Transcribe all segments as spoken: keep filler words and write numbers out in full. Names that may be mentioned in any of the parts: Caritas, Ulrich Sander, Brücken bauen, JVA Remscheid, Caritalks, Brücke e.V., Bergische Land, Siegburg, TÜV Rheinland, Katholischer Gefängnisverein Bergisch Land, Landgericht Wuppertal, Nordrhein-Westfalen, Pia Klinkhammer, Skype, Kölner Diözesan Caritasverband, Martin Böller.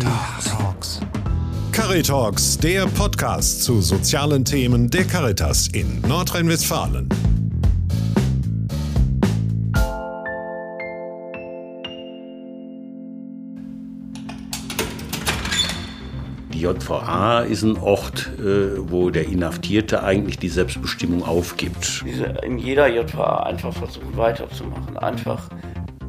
Caritalks. Caritalks, der Podcast zu sozialen Themen der Caritas in Nordrhein-Westfalen. Die J V A ist ein Ort, wo der Inhaftierte eigentlich die Selbstbestimmung aufgibt. In jeder J V A einfach versuchen weiterzumachen, einfach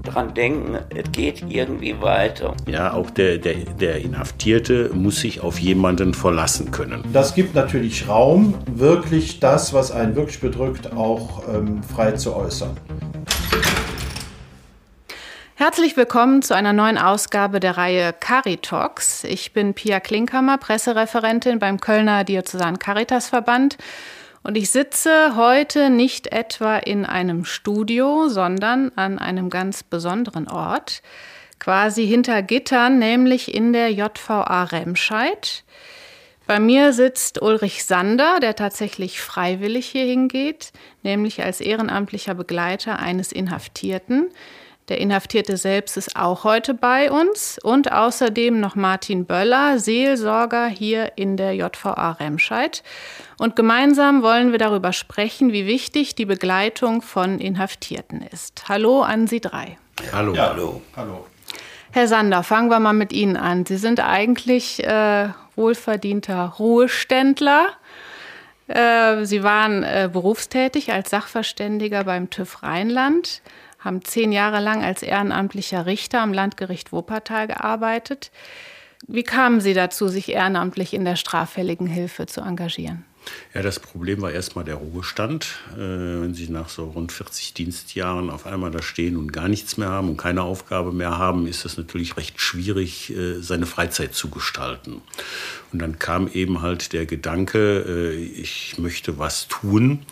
dran denken, es geht irgendwie weiter. Ja, auch der, der, der Inhaftierte muss sich auf jemanden verlassen können. Das gibt natürlich Raum, wirklich das, was einen wirklich bedrückt, auch ähm, frei zu äußern. Herzlich willkommen zu einer neuen Ausgabe der Reihe Caritalks. Ich bin Pia Klinkhammer, Pressereferentin beim Kölner Diözesan Caritasverband. Und ich sitze heute nicht etwa in einem Studio, sondern an einem ganz besonderen Ort, quasi hinter Gittern, nämlich in der J V A Remscheid. Bei mir sitzt Ulrich Sander, der tatsächlich freiwillig hier hingeht, nämlich als ehrenamtlicher Begleiter eines Inhaftierten. Der Inhaftierte selbst ist auch heute bei uns und außerdem noch Martin Böller, Seelsorger hier in der J V A Remscheid. Und gemeinsam wollen wir darüber sprechen, wie wichtig die Begleitung von Inhaftierten ist. Hallo an Sie drei. Hallo. Ja, hallo. Hallo. Herr Sander, fangen wir mal mit Ihnen an. Sie sind eigentlich äh, wohlverdienter Ruheständler. Äh, Sie waren äh, berufstätig als Sachverständiger beim TÜV Rheinland, haben zehn Jahre lang als ehrenamtlicher Richter am Landgericht Wuppertal gearbeitet. Wie kamen Sie dazu, sich ehrenamtlich in der straffälligen Hilfe zu engagieren? Ja, das Problem war erstmal der Ruhestand. Äh, wenn Sie nach so rund vierzig Dienstjahren auf einmal da stehen und gar nichts mehr haben und keine Aufgabe mehr haben, ist es natürlich recht schwierig, äh, seine Freizeit zu gestalten. Und dann kam eben halt der Gedanke, äh, ich möchte was tun.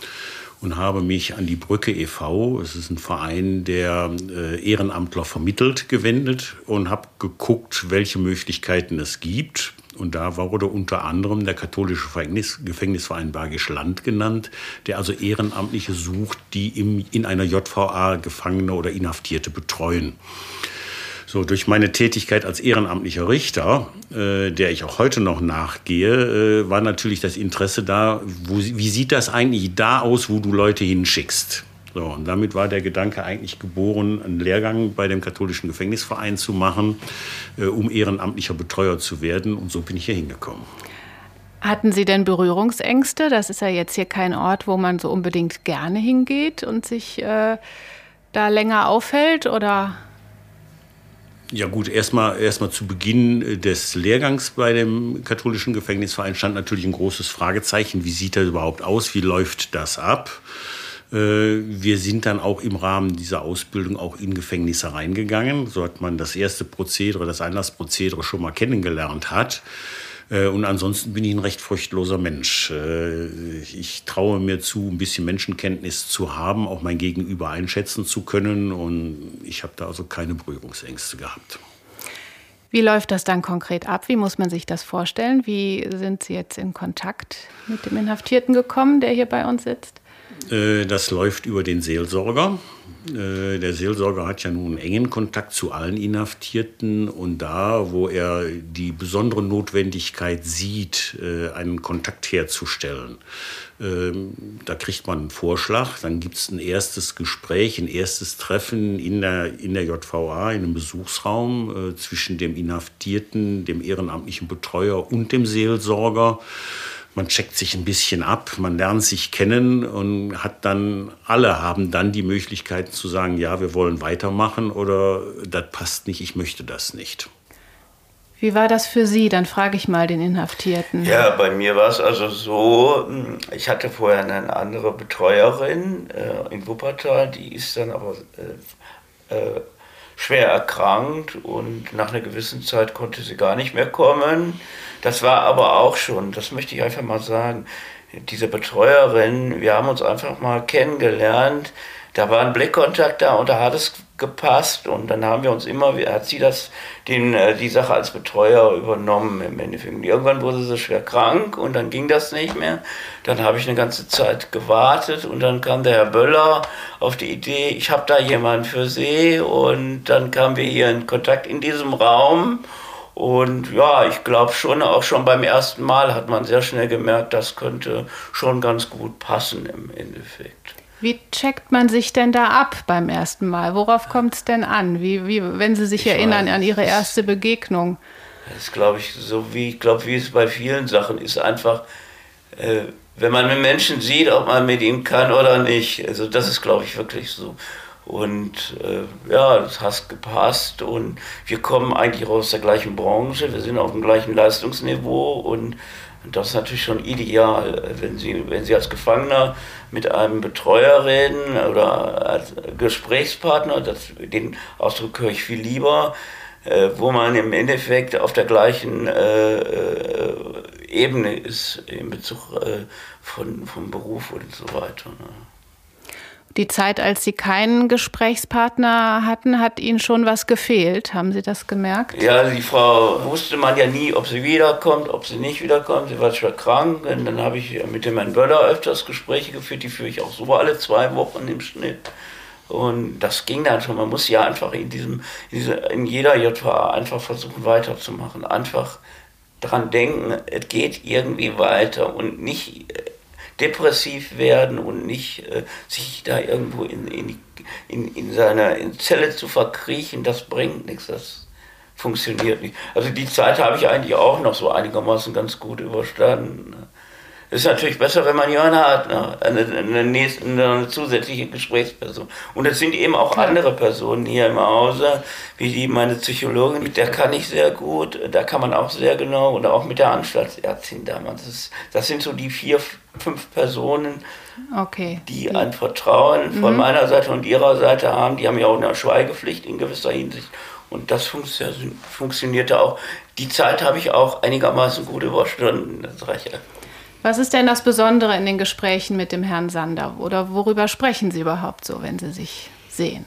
Und habe mich an die Brücke e V, es ist ein Verein, der äh, Ehrenamtler vermittelt, gewendet und habe geguckt, welche Möglichkeiten es gibt. Und da wurde unter anderem der Katholische Gefängnisverein Bergisch Land genannt, der also Ehrenamtliche sucht, die im, in einer J V A Gefangene oder Inhaftierte betreuen. So, durch meine Tätigkeit als ehrenamtlicher Richter, äh, der ich auch heute noch nachgehe, äh, war natürlich das Interesse da, wo, wie sieht das eigentlich da aus, wo du Leute hinschickst? So, und damit war der Gedanke eigentlich geboren, einen Lehrgang bei dem Katholischen Gefängnisverein zu machen, äh, um ehrenamtlicher Betreuer zu werden. Und so bin ich hier hingekommen. Hatten Sie denn Berührungsängste? Das ist ja jetzt hier kein Ort, wo man so unbedingt gerne hingeht und sich äh, da länger aufhält, oder? Ja gut, erstmal erstmal zu Beginn des Lehrgangs bei dem Katholischen Gefängnisverein stand natürlich ein großes Fragezeichen. Wie sieht das überhaupt aus? Wie läuft das ab? Äh, wir sind dann auch im Rahmen dieser Ausbildung auch in Gefängnisse reingegangen. So hat man das erste Prozedere, das Einlassprozedere schon mal kennengelernt hat. Und ansonsten bin ich ein recht furchtloser Mensch. Ich traue mir zu, ein bisschen Menschenkenntnis zu haben, auch mein Gegenüber einschätzen zu können. Und ich habe da also keine Berührungsängste gehabt. Wie läuft das dann konkret ab? Wie muss man sich das vorstellen? Wie sind Sie jetzt in Kontakt mit dem Inhaftierten gekommen, der hier bei uns sitzt? Das läuft über den Seelsorger. Der Seelsorger hat ja nun einen engen Kontakt zu allen Inhaftierten. Und da, wo er die besondere Notwendigkeit sieht, einen Kontakt herzustellen, da kriegt man einen Vorschlag. Dann gibt es ein erstes Gespräch, ein erstes Treffen in der, in der J V A, in einem Besuchsraum zwischen dem Inhaftierten, dem ehrenamtlichen Betreuer und dem Seelsorger. Man checkt sich ein bisschen ab, man lernt sich kennen und hat dann, alle haben dann die Möglichkeit zu sagen, ja, wir wollen weitermachen oder das passt nicht, ich möchte das nicht. Wie war das für Sie? Dann frage ich mal den Inhaftierten. Ja, bei mir war es also so, ich hatte vorher eine andere Betreuerin äh, in Wuppertal, die ist dann aber äh, äh, schwer erkrankt und nach einer gewissen Zeit konnte sie gar nicht mehr kommen. Das war aber auch schon, das möchte ich einfach mal sagen, diese Betreuerin, wir haben uns einfach mal kennengelernt, da war ein Blickkontakt da und da hat es gepasst und dann haben wir uns immer, hat sie das, den, die Sache als Betreuer übernommen im Endeffekt. Irgendwann wurde sie schwer krank und dann ging das nicht mehr. Dann habe ich eine ganze Zeit gewartet und dann kam der Herr Böller auf die Idee, ich habe da jemanden für Sie, und dann kamen wir hier in Kontakt in diesem Raum. Und ja, ich glaube schon, auch schon beim ersten Mal hat man sehr schnell gemerkt, das könnte schon ganz gut passen im Endeffekt. Wie checkt man sich denn da ab beim ersten Mal? Worauf kommt es denn an? Wie, wie, wenn Sie sich ich erinnern weiß, an Ihre erste Begegnung? Das ist, glaube ich, so wie, ich glaube, wie es bei vielen Sachen ist, einfach, äh, wenn man einen Menschen sieht, ob man mit ihm kann oder nicht. Also das ist, glaube ich, wirklich so. Und äh, ja, das hat gepasst und wir kommen eigentlich aus der gleichen Branche, wir sind auf dem gleichen Leistungsniveau und das ist natürlich schon ideal, wenn Sie, wenn Sie als Gefangener mit einem Betreuer reden oder als Gesprächspartner, das, den Ausdruck höre ich viel lieber, äh, wo man im Endeffekt auf der gleichen äh, äh, Ebene ist in Bezug äh, von, vom Beruf und so weiter, ne? Die Zeit, als Sie keinen Gesprächspartner hatten, hat Ihnen schon was gefehlt. Haben Sie das gemerkt? Ja, die Frau wusste man ja nie, ob sie wiederkommt, ob sie nicht wiederkommt. Sie war schwer krank. Und dann habe ich mit dem Herrn Böller öfters Gespräche geführt. Die führe ich auch so alle zwei Wochen im Schnitt. Und das ging dann schon. Man muss ja einfach in, diesem, in jeder J V A einfach versuchen, weiterzumachen. Einfach daran denken, es geht irgendwie weiter und nicht depressiv werden und nicht äh, sich da irgendwo in, in, in, in seiner in Zelle zu verkriechen, das bringt nichts, das funktioniert nicht. Also die Zeit habe ich eigentlich auch noch so einigermaßen ganz gut überstanden. Es ist natürlich besser, wenn man jemanden hat, ne? eine, eine, nächste, eine zusätzliche Gesprächsperson. Und es sind eben auch andere Personen hier im Hause, wie die meine Psychologin, mit der kann ich sehr gut, da kann man auch sehr genau, oder auch mit der Anstaltsärztin damals. Das ist, das sind so die vier, fünf Personen, okay, die ein Vertrauen von mhm. meiner Seite und ihrer Seite haben. Die haben ja auch eine Schweigepflicht in gewisser Hinsicht. Und das funktion- funktionierte auch. Die Zeit habe ich auch einigermaßen gut überstanden, das reicht. Was ist denn das Besondere in den Gesprächen mit dem Herrn Sander? Oder worüber sprechen Sie überhaupt so, wenn Sie sich sehen?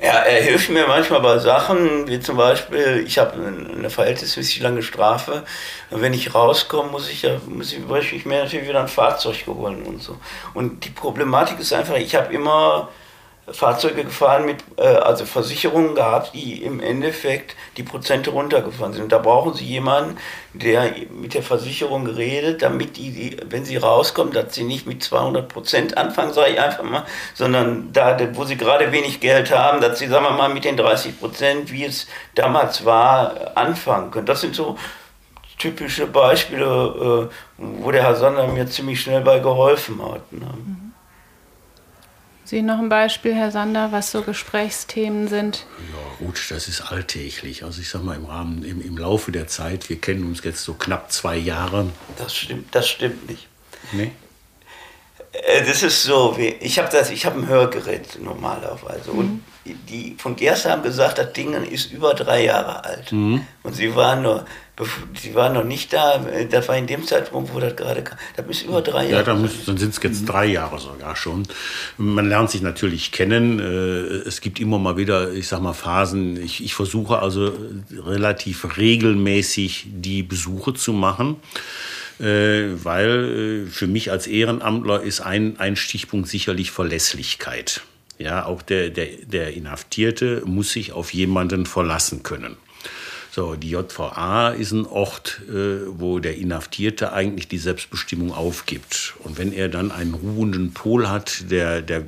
Ja, er hilft mir manchmal bei Sachen, wie zum Beispiel, ich habe eine verhältnismäßig lange Strafe. Wenn ich rauskomme, muss ich, muss ich, muss ich mir natürlich wieder ein Fahrzeug holen und so. Und die Problematik ist einfach, ich habe immer Fahrzeuge gefahren, mit, also Versicherungen gehabt, die im Endeffekt die Prozente runtergefahren sind. Und da brauchen Sie jemanden, der mit der Versicherung redet, damit die, die wenn sie rauskommen, dass sie nicht mit zweihundert Prozent anfangen, sage ich einfach mal, sondern da, wo sie gerade wenig Geld haben, dass sie, sagen wir mal, mit den dreißig Prozent, wie es damals war, anfangen können. Das sind so typische Beispiele, wo der Herr Sander mir ziemlich schnell bei geholfen hat, ne? Mhm. Sie noch ein Beispiel, Herr Sander, was so Gesprächsthemen sind? Ja gut, das ist alltäglich. Also ich sag mal, im Rahmen, im, im Laufe der Zeit, wir kennen uns jetzt so knapp zwei Jahre. Das stimmt, das stimmt nicht. Nee? Das ist so, ich habe hab ein Hörgerät normalerweise. Mhm. Und die von Gerst haben gesagt, das Ding ist über drei Jahre alt. Mhm. Und sie waren nur... Sie waren noch nicht da, das war in dem Zeitpunkt, wo das gerade kam. Das ist über drei Jahre. Ja, dann, dann sind es jetzt drei Jahre sogar schon. Man lernt sich natürlich kennen. Es gibt immer mal wieder, ich sag mal, Phasen. Ich, ich versuche also relativ regelmäßig die Besuche zu machen, weil für mich als Ehrenamtler ist ein, ein Stichpunkt sicherlich Verlässlichkeit. Ja, auch der, der, der Inhaftierte muss sich auf jemanden verlassen können. So, die J V A ist ein Ort, äh, wo der Inhaftierte eigentlich die Selbstbestimmung aufgibt. Und wenn er dann einen ruhenden Pol hat, der, der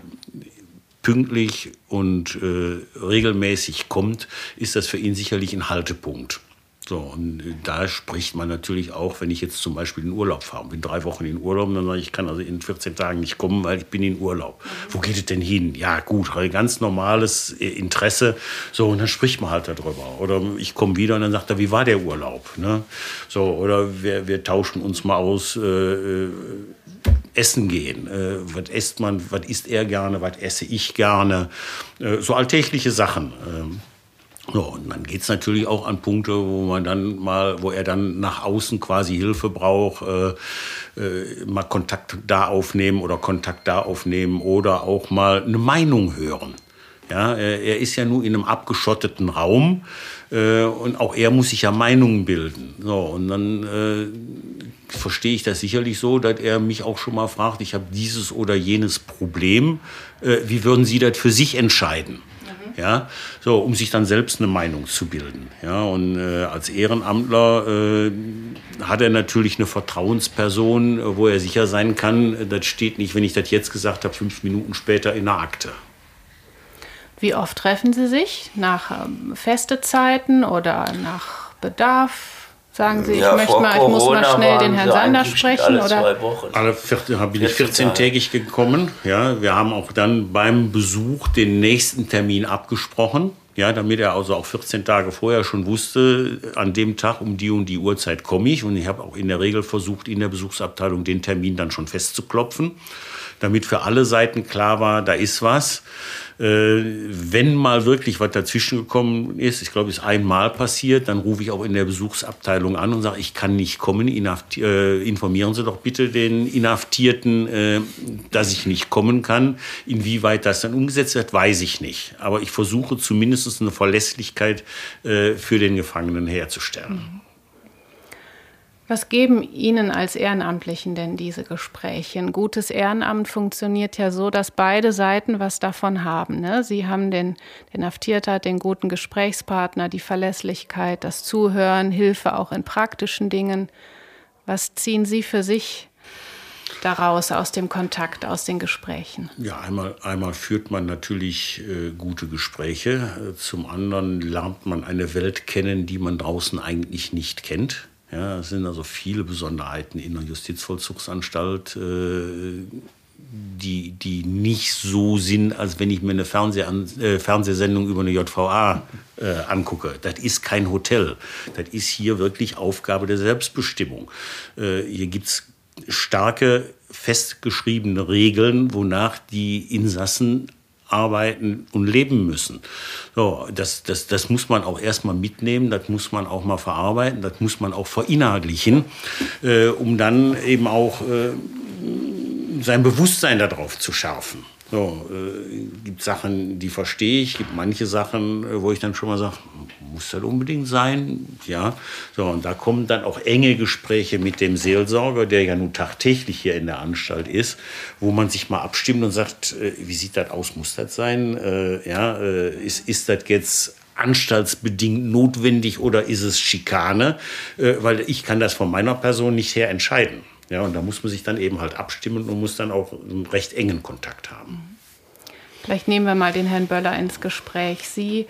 pünktlich und äh, regelmäßig kommt, ist das für ihn sicherlich ein Haltepunkt. So, und da spricht man natürlich auch, wenn ich jetzt zum Beispiel in Urlaub fahre, bin drei Wochen in Urlaub, dann sage ich, ich kann also in vierzehn Tagen nicht kommen, weil ich bin in Urlaub. Wo geht es denn hin? Ja gut, ganz normales Interesse. So, und dann spricht man halt darüber. Oder ich komme wieder und dann sagt er, wie war der Urlaub? Ne? So, oder wir, wir tauschen uns mal aus, äh, essen gehen. Äh, was isst man, was isst er gerne, was esse ich gerne? Äh, so alltägliche Sachen. Äh, So, und dann geht es natürlich auch an Punkte, wo man dann mal, wo er dann nach außen quasi Hilfe braucht, äh, äh, mal Kontakt da aufnehmen oder Kontakt da aufnehmen oder auch mal eine Meinung hören. Ja, er, er ist ja nur in einem abgeschotteten Raum äh, und auch er muss sich ja Meinungen bilden. So, und dann äh, verstehe ich das sicherlich so, dass er mich auch schon mal fragt, ich habe dieses oder jenes Problem, äh, wie würden Sie das für sich entscheiden? ja, so, um sich dann selbst eine Meinung zu bilden. Ja, und äh, als Ehrenamtler äh, hat er natürlich eine Vertrauensperson, wo er sicher sein kann, das steht nicht, wenn ich das jetzt gesagt habe, fünf Minuten später in der Akte. Wie oft treffen Sie sich? Nach ähm, feste Zeiten oder nach Bedarf? Sagen Sie, ich ja, möchte mal, ich muss mal schnell den Herrn Sander sprechen, alle oder? Alle vierzehn, bin ich vierzehntägig gekommen. Ja, wir haben auch dann beim Besuch den nächsten Termin abgesprochen, ja, damit er also auch vierzehn Tage vorher schon wusste, an dem Tag um die und die Uhrzeit komme ich. Und ich habe auch in der Regel versucht, in der Besuchsabteilung den Termin dann schon festzuklopfen, damit für alle Seiten klar war, da ist was. Wenn mal wirklich was dazwischen gekommen ist, ich glaube, es ist einmal passiert, dann rufe ich auch in der Besuchsabteilung an und sage, ich kann nicht kommen, informieren Sie doch bitte den Inhaftierten, dass ich nicht kommen kann. Inwieweit das dann umgesetzt wird, weiß ich nicht. Aber ich versuche zumindest eine Verlässlichkeit für den Gefangenen herzustellen. Was geben Ihnen als Ehrenamtlichen denn diese Gespräche? Ein gutes Ehrenamt funktioniert ja so, dass beide Seiten was davon haben, ne? Sie haben den, den Haftierten, den guten Gesprächspartner, die Verlässlichkeit, das Zuhören, Hilfe auch in praktischen Dingen. Was ziehen Sie für sich daraus, aus dem Kontakt, aus den Gesprächen? Ja, einmal, einmal führt man natürlich äh, gute Gespräche. Zum anderen lernt man eine Welt kennen, die man draußen eigentlich nicht kennt. Ja, es sind also viele Besonderheiten in der Justizvollzugsanstalt, äh, die, die nicht so sind, als wenn ich mir eine Fernseh an, äh, Fernsehsendung über eine J V A äh, angucke. Das ist kein Hotel. Das ist hier wirklich Aufgabe der Selbstbestimmung. Äh, hier gibt es starke, festgeschriebene Regeln, wonach die Insassen arbeiten und leben müssen. So, das, das, das muss man auch erstmal mitnehmen, das muss man auch mal verarbeiten, das muss man auch verinnerlichen, äh, um dann eben auch äh, sein Bewusstsein darauf zu schärfen. So, äh, gibt Sachen, die verstehe ich, gibt manche Sachen, wo ich dann schon mal sage, muss das unbedingt sein? Ja, so, und da kommen dann auch enge Gespräche mit dem Seelsorger, der ja nun tagtäglich hier in der Anstalt ist, wo man sich mal abstimmt und sagt, äh, wie sieht das aus, muss das sein? Äh, ja, äh, ist, ist das jetzt anstaltsbedingt notwendig oder ist es Schikane? Äh, weil ich kann das von meiner Person nicht her entscheiden. Ja, und da muss man sich dann eben halt abstimmen und muss dann auch einen recht engen Kontakt haben. Vielleicht nehmen wir mal den Herrn Böller ins Gespräch. Sie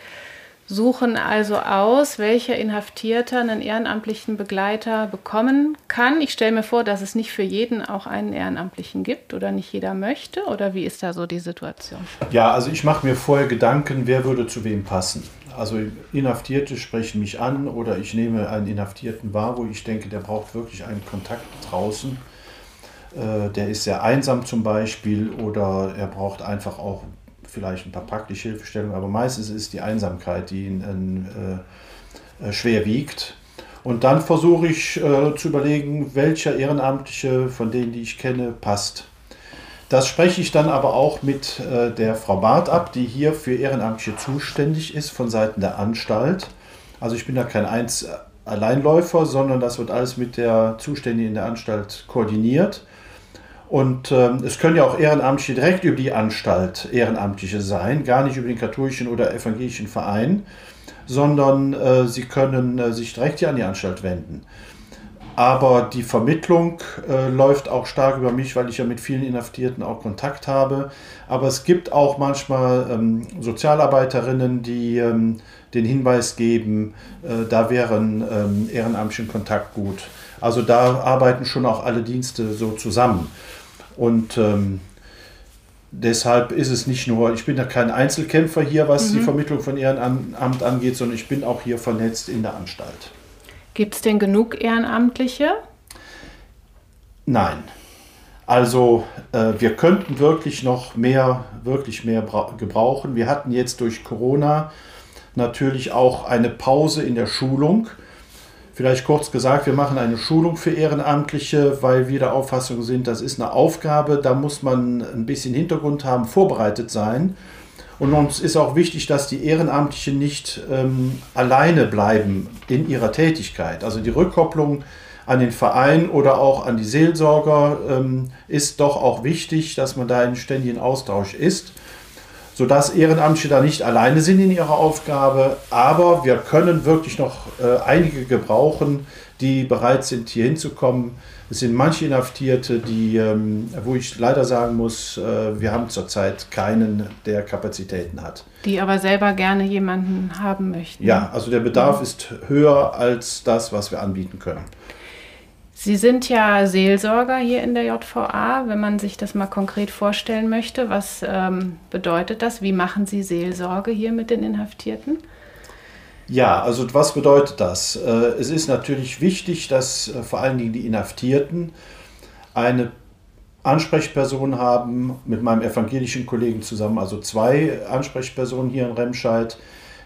suchen also aus, welcher Inhaftierter einen ehrenamtlichen Begleiter bekommen kann. Ich stelle mir vor, dass es nicht für jeden auch einen Ehrenamtlichen gibt oder nicht jeder möchte. Oder wie ist da so die Situation? Ja, also ich mache mir vorher Gedanken, wer würde zu wem passen. Also Inhaftierte sprechen mich an oder ich nehme einen Inhaftierten wahr, wo ich denke, der braucht wirklich einen Kontakt draußen. Äh, der ist sehr einsam zum Beispiel oder er braucht einfach auch vielleicht ein paar praktische Hilfestellungen. Aber meistens ist die Einsamkeit, die ihn äh, schwer wiegt. Und dann versuche ich äh, zu überlegen, welcher Ehrenamtliche von denen, die ich kenne, passt. Das spreche ich dann aber auch mit äh, der Frau Barth ab, die hier für Ehrenamtliche zuständig ist von Seiten der Anstalt. Also ich bin da kein Einz- Alleinläufer, sondern das wird alles mit der Zuständigen in der Anstalt koordiniert. Und ähm, es können ja auch Ehrenamtliche direkt über die Anstalt Ehrenamtliche sein, gar nicht über den katholischen oder evangelischen Verein, sondern äh, sie können äh, sich direkt hier an die Anstalt wenden. Aber die Vermittlung äh, läuft auch stark über mich, weil ich ja mit vielen Inhaftierten auch Kontakt habe. Aber es gibt auch manchmal ähm, Sozialarbeiterinnen, die ähm, den Hinweis geben, äh, da wäre ein ähm, ehrenamtlichen Kontakt gut. Also da arbeiten schon auch alle Dienste so zusammen. Und ähm, deshalb ist es nicht nur, ich bin ja kein Einzelkämpfer hier, was mhm. die Vermittlung von Ehrenamt angeht, sondern ich bin auch hier vernetzt in der Anstalt. Gibt es denn genug Ehrenamtliche? Nein. Also äh, wir könnten wirklich noch mehr, wirklich mehr gebrauchen. Wir hatten jetzt durch Corona natürlich auch eine Pause in der Schulung. Vielleicht kurz gesagt, wir machen eine Schulung für Ehrenamtliche, weil wir der Auffassung sind, das ist eine Aufgabe, da muss man ein bisschen Hintergrund haben, vorbereitet sein. Und uns ist auch wichtig, dass die Ehrenamtlichen nicht ähm, alleine bleiben in ihrer Tätigkeit. Also die Rückkopplung an den Verein oder auch an die Seelsorger ähm, ist doch auch wichtig, dass man da in ständigen Austausch ist. sodass Ehrenamtliche da nicht alleine sind in ihrer Aufgabe. Aber wir können wirklich noch äh, einige gebrauchen, die bereit sind, hier hinzukommen. Es sind manche Inhaftierte, die, ähm, wo ich leider sagen muss, äh, wir haben zurzeit keinen, der Kapazitäten hat. Die aber selber gerne jemanden haben möchten. Ja, also der Bedarf ist höher als das, was wir anbieten können. Sie sind ja Seelsorger hier in der J V A, wenn man sich das mal konkret vorstellen möchte. Was ähm, bedeutet das? Wie machen Sie Seelsorge hier mit den Inhaftierten? Ja, also was bedeutet das? Es ist natürlich wichtig, dass vor allen Dingen die Inhaftierten eine Ansprechperson haben, mit meinem evangelischen Kollegen zusammen, also zwei Ansprechpersonen hier in Remscheid,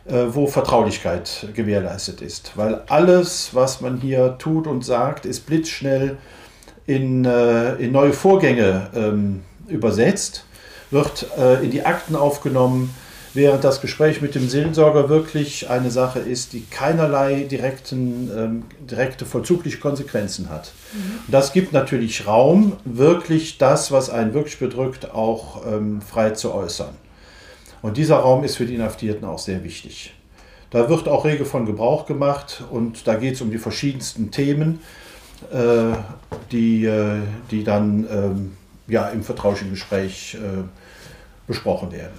wo Vertraulichkeit gewährleistet ist. Weil alles, was man hier tut und sagt, ist blitzschnell in, in neue Vorgänge ähm, übersetzt, wird äh, in die Akten aufgenommen, während das Gespräch mit dem Seelsorger wirklich eine Sache ist, die keinerlei direkten, ähm, direkte vollzugliche Konsequenzen hat. Mhm. Und das gibt natürlich Raum, wirklich das, was einen wirklich bedrückt, auch ähm, frei zu äußern. Und dieser Raum ist für die Inhaftierten auch sehr wichtig. Da wird auch rege von Gebrauch gemacht und da geht es um die verschiedensten Themen, äh, die, äh, die dann ähm, ja, im vertraulichen Gespräch äh, besprochen werden.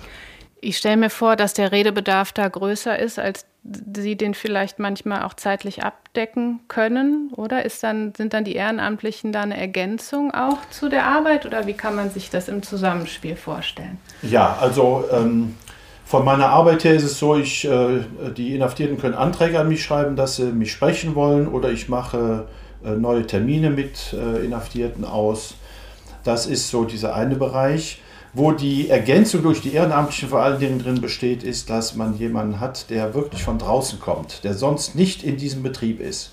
Ich stelle mir vor, dass der Redebedarf da größer ist, als Sie den vielleicht manchmal auch zeitlich abdecken können, oder? Ist dann, sind dann die Ehrenamtlichen da eine Ergänzung auch zu der Arbeit, oder wie kann man sich das im Zusammenspiel vorstellen? Ja, also ähm, von meiner Arbeit her ist es so, ich, äh, die Inhaftierten können Anträge an mich schreiben, dass sie mich sprechen wollen, oder ich mache äh, neue Termine mit äh, Inhaftierten aus. Das ist so dieser eine Bereich. Wo die Ergänzung durch die Ehrenamtlichen vor allen Dingen drin besteht, ist, dass man jemanden hat, der wirklich von draußen kommt, der sonst nicht in diesem Betrieb ist.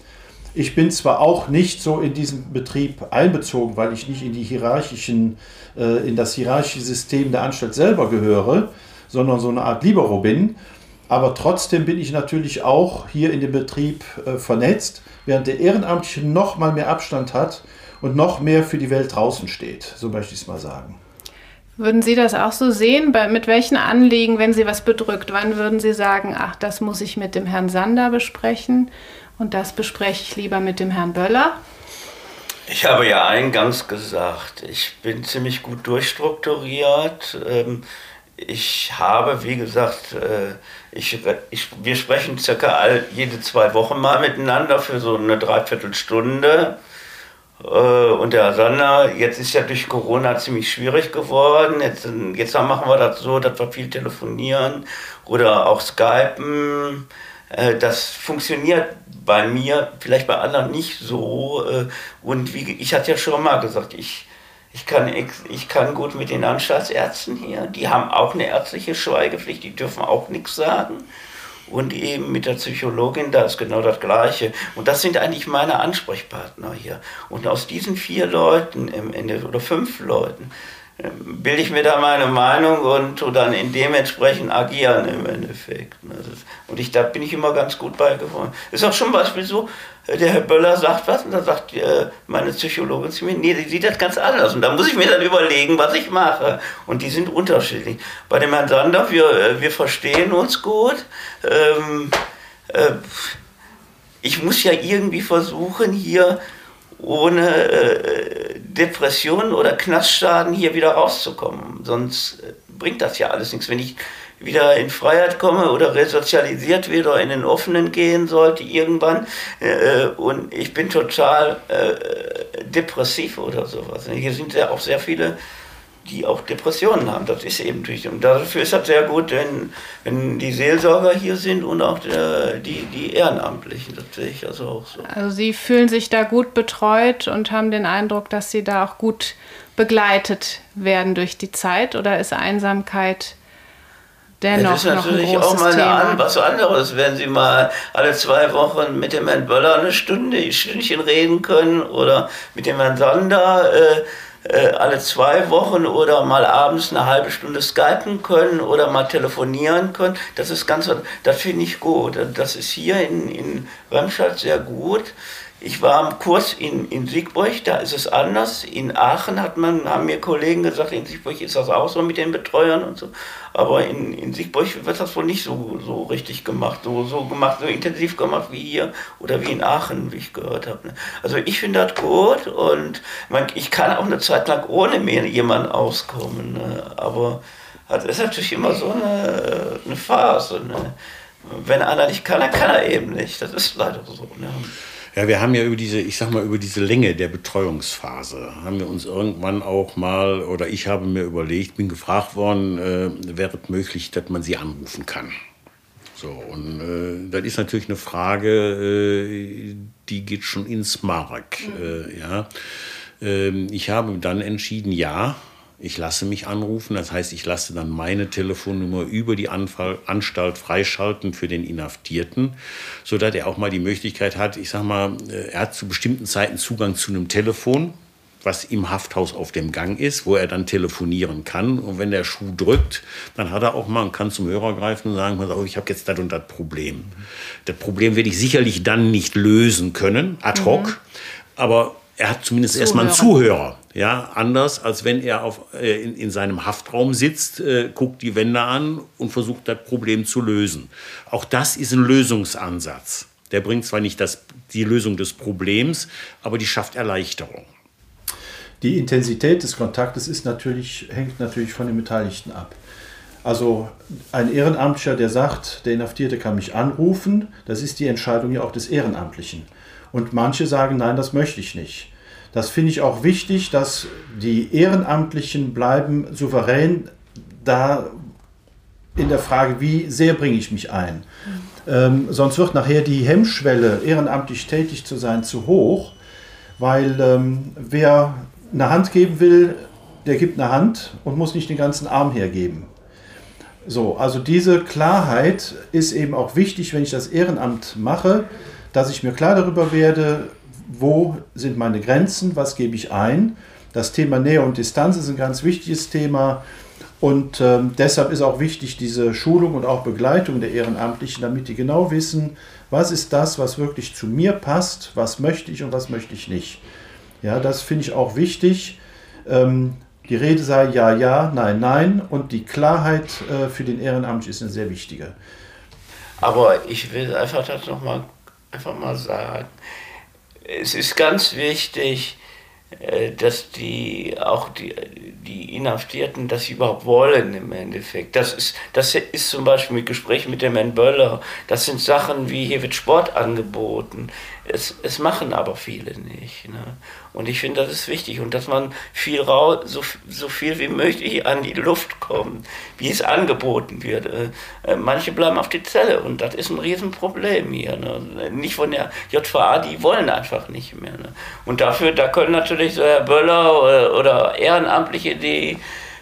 Ich bin zwar auch nicht so in diesen Betrieb einbezogen, weil ich nicht in die hierarchischen, äh, in das hierarchische System der Anstalt selber gehöre, sondern so eine Art Libero bin, aber trotzdem bin ich natürlich auch hier in dem Betrieb äh, vernetzt, während der Ehrenamtliche noch mal mehr Abstand hat und noch mehr für die Welt draußen steht, so möchte ich es mal sagen. Würden Sie das auch so sehen? Bei, mit welchen Anliegen, wenn Sie was bedrückt, wann würden Sie sagen, ach, das muss ich mit dem Herrn Sander besprechen und das bespreche ich lieber mit dem Herrn Böller? Ich habe ja eingangs gesagt, ich bin ziemlich gut durchstrukturiert. Ich habe, wie gesagt, ich, ich, wir sprechen circa all, jede zwei Wochen mal miteinander für so eine Dreiviertelstunde. Und der Sander, jetzt ist ja durch Corona ziemlich schwierig geworden, jetzt, jetzt machen wir das so, dass wir viel telefonieren oder auch Skypen. Das funktioniert bei mir, vielleicht bei anderen nicht so. Und wie ich hatte ja schon mal gesagt, ich, ich, kann, ich, ich kann gut mit den Anstaltsärzten hier, die haben auch eine ärztliche Schweigepflicht, die dürfen auch nichts sagen. Und eben mit der Psychologin, da ist genau das Gleiche. Und das sind eigentlich meine Ansprechpartner hier. Und aus diesen vier Leuten im Ende oder fünf Leuten bilde ich mir da meine Meinung und tu dann in dementsprechend agieren im Endeffekt. Und ich, da bin ich immer ganz gut beigekommen. Ist auch schon ein Beispiel so, der Herr Böller sagt was und dann sagt meine Psychologin zu mir, nee, die sieht das ganz anders. Und da muss ich mir dann überlegen, was ich mache. Und die sind unterschiedlich. Bei dem Herrn Sander, wir, wir verstehen uns gut. Ähm, äh, ich muss ja irgendwie versuchen, hier ohne äh, Depressionen oder Knastschaden hier wieder rauszukommen. Sonst äh, bringt das ja alles nichts. Wenn ich wieder in Freiheit komme oder resozialisiert wieder in den Offenen gehen sollte irgendwann äh, und ich bin total äh, depressiv oder sowas. Hier sind ja auch sehr viele, die auch Depressionen haben. Das ist eben wichtig. Und dafür ist das sehr gut, wenn, wenn die Seelsorger hier sind und auch der, die, die Ehrenamtlichen. Das sehe ich also auch so. Also Sie fühlen sich da gut betreut und haben den Eindruck, dass Sie da auch gut begleitet werden durch die Zeit? Oder ist Einsamkeit dennoch noch ein großes Thema? Das ist natürlich auch mal eine, was anderes, wenn Sie mal alle zwei Wochen mit dem Herrn Böller eine Stunde, ein Stündchen reden können oder mit dem Herrn Sander äh, alle zwei Wochen oder mal abends eine halbe Stunde skypen können oder mal telefonieren können. Das ist ganz, das finde ich gut. Das ist hier in, in Remscheid sehr gut. Ich war am Kurs in, in Siegburg, da ist es anders. In Aachen hat man, haben mir Kollegen gesagt, in Siegburg ist das auch so mit den Betreuern und so. Aber in, in Siegburg wird das wohl nicht so, so richtig gemacht, so, so gemacht, so intensiv gemacht wie hier oder wie in Aachen, wie ich gehört habe. Also ich finde das gut und man, ich kann auch eine Zeit lang ohne mir jemanden auskommen. Ne? Aber das ist natürlich immer so eine, eine Phase. Ne? Wenn einer nicht kann, dann kann er eben nicht. Das ist leider so. Ne? Ja, wir haben ja über diese, ich sag mal, über diese Länge der Betreuungsphase, haben wir uns irgendwann auch mal, oder ich habe mir überlegt, bin gefragt worden, äh, wäre es möglich, dass man sie anrufen kann. So, und äh, das ist natürlich eine Frage, äh, die geht schon ins Mark. Äh, ja. ähm, ich habe dann entschieden, ja, ich lasse mich anrufen, das heißt, ich lasse dann meine Telefonnummer über die Anfall, Anstalt freischalten für den Inhaftierten, sodass er auch mal die Möglichkeit hat, ich sag mal, er hat zu bestimmten Zeiten Zugang zu einem Telefon, was im Hafthaus auf dem Gang ist, wo er dann telefonieren kann. Und wenn der Schuh drückt, dann hat er auch mal und kann zum Hörer greifen und sagen, oh, ich habe jetzt das und das Problem. Das Problem werde ich sicherlich dann nicht lösen können, ad hoc, mhm. aber er hat zumindest erstmal einen Zuhörer. Ja, anders als wenn er auf, äh, in, in seinem Haftraum sitzt, äh, guckt die Wände an und versucht, das Problem zu lösen. Auch das ist ein Lösungsansatz. Der bringt zwar nicht das, die Lösung des Problems, aber die schafft Erleichterung. Die Intensität des Kontaktes ist natürlich, hängt natürlich von den Beteiligten ab. Also ein Ehrenamtlicher, der sagt, der Inhaftierte kann mich anrufen, das ist die Entscheidung ja auch des Ehrenamtlichen. Und manche sagen, nein, das möchte ich nicht. Das finde ich auch wichtig, dass die Ehrenamtlichen bleiben souverän da in der Frage, wie sehr bringe ich mich ein. Ähm, sonst wird nachher die Hemmschwelle, ehrenamtlich tätig zu sein, zu hoch, weil ähm, wer eine Hand geben will, der gibt eine Hand und muss nicht den ganzen Arm hergeben. So, also diese Klarheit ist eben auch wichtig, wenn ich das Ehrenamt mache, dass ich mir klar darüber werde, wo sind meine Grenzen, was gebe ich ein. Das Thema Nähe und Distanz ist ein ganz wichtiges Thema und äh, deshalb ist auch wichtig diese Schulung und auch Begleitung der Ehrenamtlichen, damit die genau wissen, was ist das, was wirklich zu mir passt, was möchte ich und was möchte ich nicht. Ja, das finde ich auch wichtig. Ähm, die Rede sei ja, ja, nein, nein und die Klarheit äh, für den Ehrenamtlichen ist eine sehr wichtige. Aber ich will einfach das nochmal einfach mal sagen. Es ist ganz wichtig, dass die auch die, die Inhaftierten, dass sie überhaupt wollen im Endeffekt. Das ist, das ist zum Beispiel mit Gesprächen mit dem Herrn Böller. Das sind Sachen wie, hier wird Sport angeboten. Es, es machen aber viele nicht. Ne? Und ich finde, das ist wichtig. Und dass man viel raus, so, so viel wie möglich an die Luft kommt, wie es angeboten wird. Äh, manche bleiben auf die Zelle und das ist ein Riesenproblem hier. Ne? Nicht von der J V A, die wollen einfach nicht mehr. Ne? Und dafür, da können natürlich so Herr Böller oder, oder Ehrenamtliche die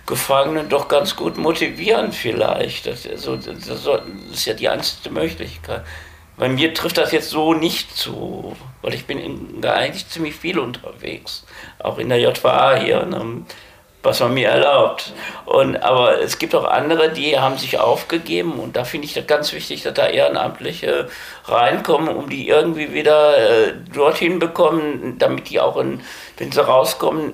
Gefangenen doch ganz gut motivieren vielleicht. Das, also, das, das ist ja die einzige Möglichkeit. Bei mir trifft das jetzt so nicht zu, weil ich bin in, da eigentlich ziemlich viel unterwegs, auch in der J V A hier, ne, was man mir erlaubt. Und, aber es gibt auch andere, die haben sich aufgegeben und da finde ich das ganz wichtig, dass da Ehrenamtliche reinkommen, um die irgendwie wieder äh, dorthin bekommen, damit die auch, in, wenn sie rauskommen,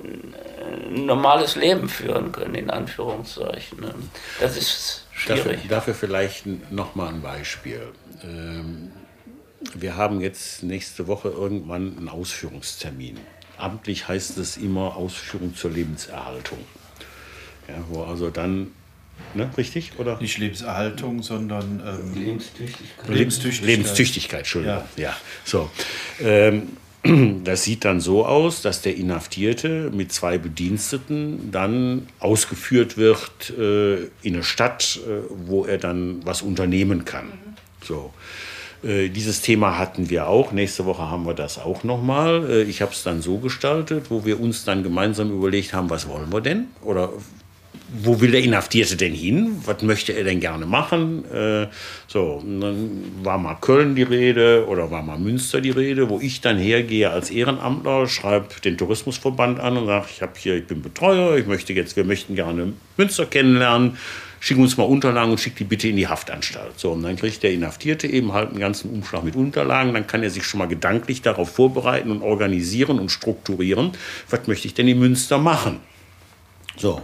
ein normales Leben führen können, in Anführungszeichen. Ne. Das ist schwierig. Dafür, dafür vielleicht nochmal ein Beispiel. Wir haben jetzt nächste Woche irgendwann einen Ausführungstermin. Amtlich heißt es immer Ausführung zur Lebenserhaltung. Ja, wo also dann, ne, richtig? Oder? Nicht Lebenserhaltung, sondern ähm, Lebenstüchtigkeit. Lebenstüchtigkeit. Lebenstüchtigkeit, Entschuldigung. Ja. Ja. So. Ähm, das sieht dann so aus, dass der Inhaftierte mit zwei Bediensteten dann ausgeführt wird äh, in eine Stadt, äh, wo er dann was unternehmen kann. Mhm. So. Äh, dieses Thema hatten wir auch. Nächste Woche haben wir das auch nochmal. Äh, ich habe es dann so gestaltet, wo wir uns dann gemeinsam überlegt haben, was wollen wir denn? Oder wo will der Inhaftierte denn hin? Was möchte er denn gerne machen? Äh, so, und dann war mal Köln die Rede oder war mal Münster die Rede, wo ich dann hergehe als Ehrenamtler, schreibe den Tourismusverband an und sage, ich habe hier, ich bin Betreuer, ich möchte jetzt, wir möchten gerne Münster kennenlernen. schick uns mal Unterlagen und schick die bitte in die Haftanstalt. So, und dann kriegt der Inhaftierte eben halt einen ganzen Umschlag mit Unterlagen. Dann kann er sich schon mal gedanklich darauf vorbereiten und organisieren und strukturieren, was möchte ich denn in Münster machen. So.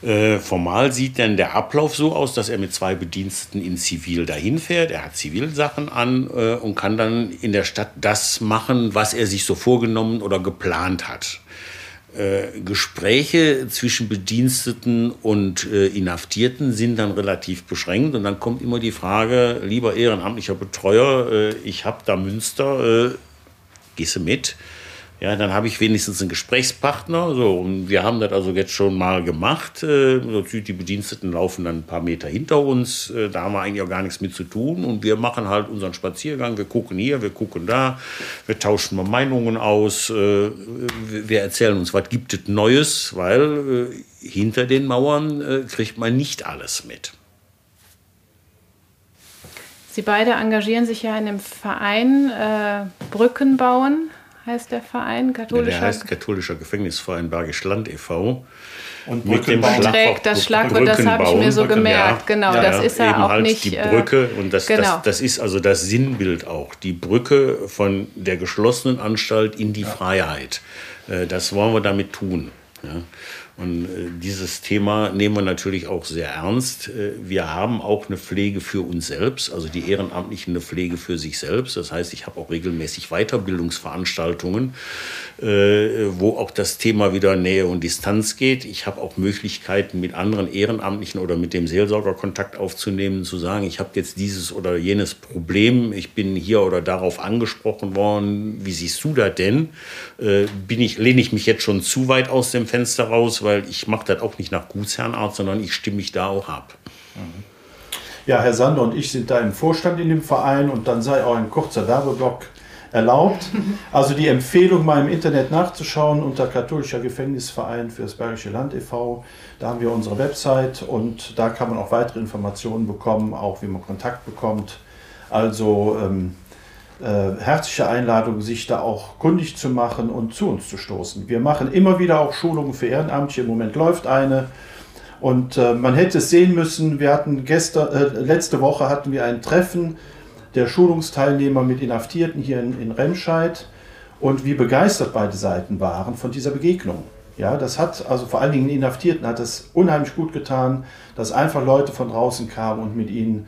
Äh, formal sieht dann der Ablauf so aus, dass er mit zwei Bediensteten in Zivil dahin fährt. Er hat Zivilsachen an äh, und kann dann in der Stadt das machen, was er sich so vorgenommen oder geplant hat. Äh, Gespräche zwischen Bediensteten und äh, Inhaftierten sind dann relativ beschränkt. Und dann kommt immer die Frage, lieber ehrenamtlicher Betreuer, äh, ich habe da Münster, äh, gehst du mit? Ja, dann habe ich wenigstens einen Gesprächspartner. So, und wir haben das also jetzt schon mal gemacht. Die Bediensteten laufen dann ein paar Meter hinter uns. Da haben wir eigentlich auch gar nichts mit zu tun. Und wir machen halt unseren Spaziergang. Wir gucken hier, wir gucken da. Wir tauschen mal Meinungen aus. Wir erzählen uns, was gibt es Neues. Weil hinter den Mauern kriegt man nicht alles mit. Sie beide engagieren sich ja in dem Verein äh, Brücken bauen. Heißt der Verein katholischer? Ja, der heißt Katholischer Gefängnisverein Bergisch Land e V und mit dem Schlagwort das Schlagwort, das habe ich mir so gemerkt. Ja, genau, ja, das ist ja eben auch halt nicht die Brücke und das, genau. das, das ist also das Sinnbild auch, die Brücke von der geschlossenen Anstalt in die ja. Freiheit. Das wollen wir damit tun. Ja. Und dieses Thema nehmen wir natürlich auch sehr ernst. Wir haben auch eine Pflege für uns selbst, also die Ehrenamtlichen eine Pflege für sich selbst. Das heißt, ich habe auch regelmäßig Weiterbildungsveranstaltungen, wo auch das Thema wieder Nähe und Distanz geht. Ich habe auch Möglichkeiten, mit anderen Ehrenamtlichen oder mit dem Seelsorger Kontakt aufzunehmen, zu sagen, ich habe jetzt dieses oder jenes Problem, ich bin hier oder darauf angesprochen worden. Wie siehst du das denn? Bin ich, lehne ich mich jetzt schon zu weit aus dem Fenster raus, weil ich mache das auch nicht nach Gutsherrenart, sondern ich stimme mich da auch ab. Ja, Herr Sander und ich sind da im Vorstand in dem Verein und dann sei auch ein kurzer Werbeblock erlaubt. Also die Empfehlung, mal im Internet nachzuschauen unter Katholischer Gefängnisverein für das Bergische Land e V. Da haben wir unsere Website und da kann man auch weitere Informationen bekommen, auch wie man Kontakt bekommt. Also ähm, Äh, herzliche Einladung, sich da auch kundig zu machen und zu uns zu stoßen. Wir machen immer wieder auch Schulungen für Ehrenamtliche. Im Moment läuft eine und äh, man hätte es sehen müssen. Wir hatten gestern, äh, letzte Woche hatten wir ein Treffen der Schulungsteilnehmer mit Inhaftierten hier in, in Remscheid und wie begeistert beide Seiten waren von dieser Begegnung. Ja, das hat also vor allen Dingen den Inhaftierten hat das unheimlich gut getan, dass einfach Leute von draußen kamen und mit ihnen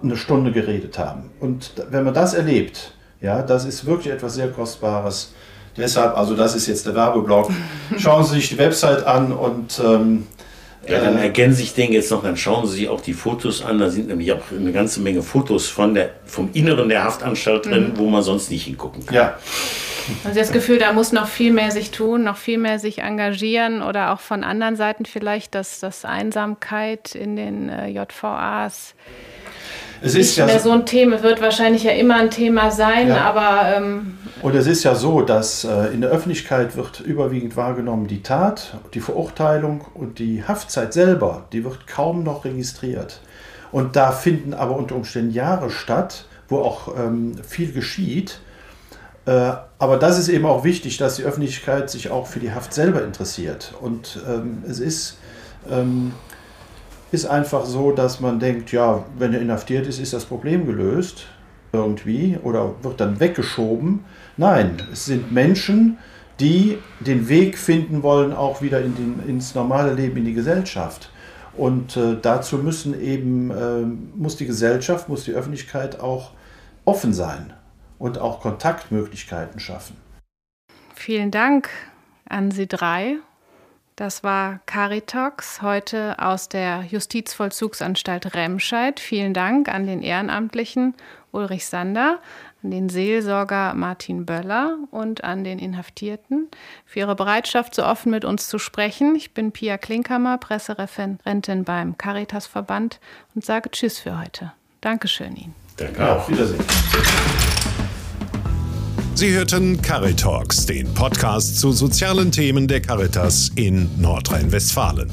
eine Stunde geredet haben. Und wenn man das erlebt, ja, das ist wirklich etwas sehr Kostbares. Deshalb, also das ist jetzt der Werbeblock. Schauen Sie sich die Website an und ähm, ja, dann ergänze ich den jetzt noch, dann schauen Sie sich auch die Fotos an. Da sind nämlich auch eine ganze Menge Fotos von der, vom Inneren der Haftanstalt drin, mhm. wo man sonst nicht hingucken kann. Ja. Also das Gefühl, da muss noch viel mehr sich tun, noch viel mehr sich engagieren oder auch von anderen Seiten vielleicht, dass, dass Einsamkeit in den äh, J V As Es ist ja so ein Thema, wird wahrscheinlich ja immer ein Thema sein, ja. aber... Ähm Und es ist ja so, dass äh, in der Öffentlichkeit wird überwiegend wahrgenommen die Tat, die Verurteilung und die Haftzeit selber, die wird kaum noch registriert. Und da finden aber unter Umständen Jahre statt, wo auch ähm, viel geschieht. Äh, aber das ist eben auch wichtig, dass die Öffentlichkeit sich auch für die Haft selber interessiert. Und ähm, es ist... Ähm, ist einfach so, dass man denkt, ja, wenn er inhaftiert ist, ist das Problem gelöst irgendwie oder wird dann weggeschoben. Nein, es sind Menschen, die den Weg finden wollen, auch wieder in den, ins normale Leben, in die Gesellschaft. Und äh, dazu müssen eben, äh, muss die Gesellschaft, muss die Öffentlichkeit auch offen sein und auch Kontaktmöglichkeiten schaffen. Vielen Dank an Sie drei. Das war Caritalks, heute aus der Justizvollzugsanstalt Remscheid. Vielen Dank an den Ehrenamtlichen Ulrich Sander, an den Seelsorger Martin Böller und an den Inhaftierten für ihre Bereitschaft, so offen mit uns zu sprechen. Ich bin Pia Klinkhammer, Pressereferentin beim Caritasverband und sage Tschüss für heute. Dankeschön Ihnen. Danke auch. Auf Wiedersehen. Sie hörten Caritalks, den Podcast zu sozialen Themen der Caritas in Nordrhein-Westfalen.